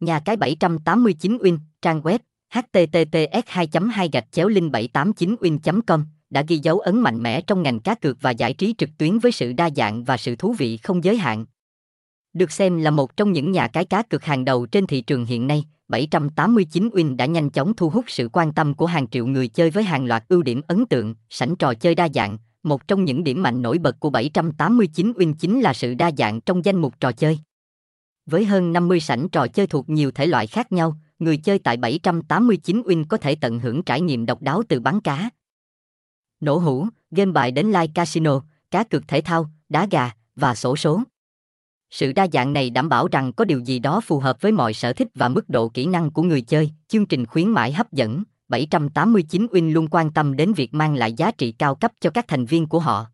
Nhà cái 789win, trang web https://link789win.com đã ghi dấu ấn mạnh mẽ trong ngành cá cược và giải trí trực tuyến với sự đa dạng và sự thú vị không giới hạn. Được xem là một trong những nhà cái cá cược hàng đầu trên thị trường hiện nay, 789win đã nhanh chóng thu hút sự quan tâm của hàng triệu người chơi với hàng loạt ưu điểm ấn tượng, sảnh trò chơi đa dạng. Một trong những điểm mạnh nổi bật của 789win chính là sự đa dạng trong danh mục trò chơi. Với hơn 50 sảnh trò chơi thuộc nhiều thể loại khác nhau, người chơi tại 789win có thể tận hưởng trải nghiệm độc đáo từ bắn cá, nổ hũ, game bài đến live casino, cá cược thể thao, đá gà và xổ số. Sự đa dạng này đảm bảo rằng có điều gì đó phù hợp với mọi sở thích và mức độ kỹ năng của người chơi. Chương trình khuyến mãi hấp dẫn, 789win luôn quan tâm đến việc mang lại giá trị cao cấp cho các thành viên của họ.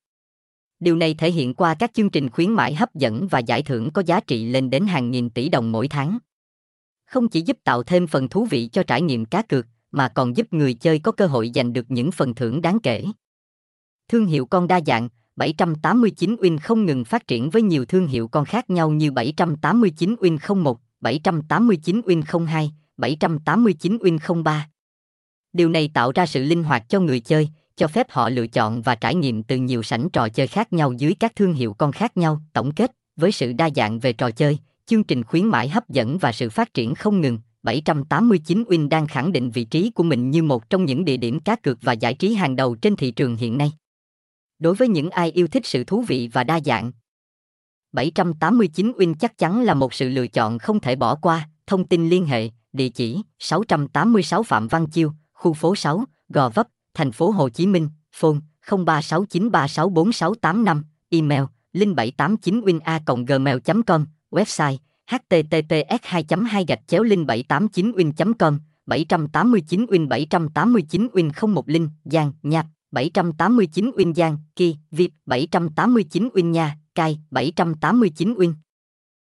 Điều này thể hiện qua các chương trình khuyến mãi hấp dẫn và giải thưởng có giá trị lên đến hàng nghìn tỷ đồng mỗi tháng. Không chỉ giúp tạo thêm phần thú vị cho trải nghiệm cá cược, mà còn giúp người chơi có cơ hội giành được những phần thưởng đáng kể. Thương hiệu con đa dạng, 789win không ngừng phát triển với nhiều thương hiệu con khác nhau như 789win01, 789win02, 789win03. Điều này tạo ra sự linh hoạt cho người chơi, cho phép họ lựa chọn và trải nghiệm từ nhiều sảnh trò chơi khác nhau dưới các thương hiệu con khác nhau. Tổng kết, với sự đa dạng về trò chơi, chương trình khuyến mãi hấp dẫn và sự phát triển không ngừng, 789win đang khẳng định vị trí của mình như một trong những địa điểm cá cược và giải trí hàng đầu trên thị trường hiện nay. Đối với những ai yêu thích sự thú vị và đa dạng, 789win chắc chắn là một sự lựa chọn không thể bỏ qua. Thông tin liên hệ, địa chỉ 686 Phạm Văn Chiêu, khu phố 6, Gò Vấp, thành phố Hồ Chí Minh, phone 0369364685, email link789win@gmail.com, website https://link789win.com, 789win 789win01 Linh, Giang, Nhạc, 789win Giang, Ki, Việt, 789win Nha, Cai, 789win.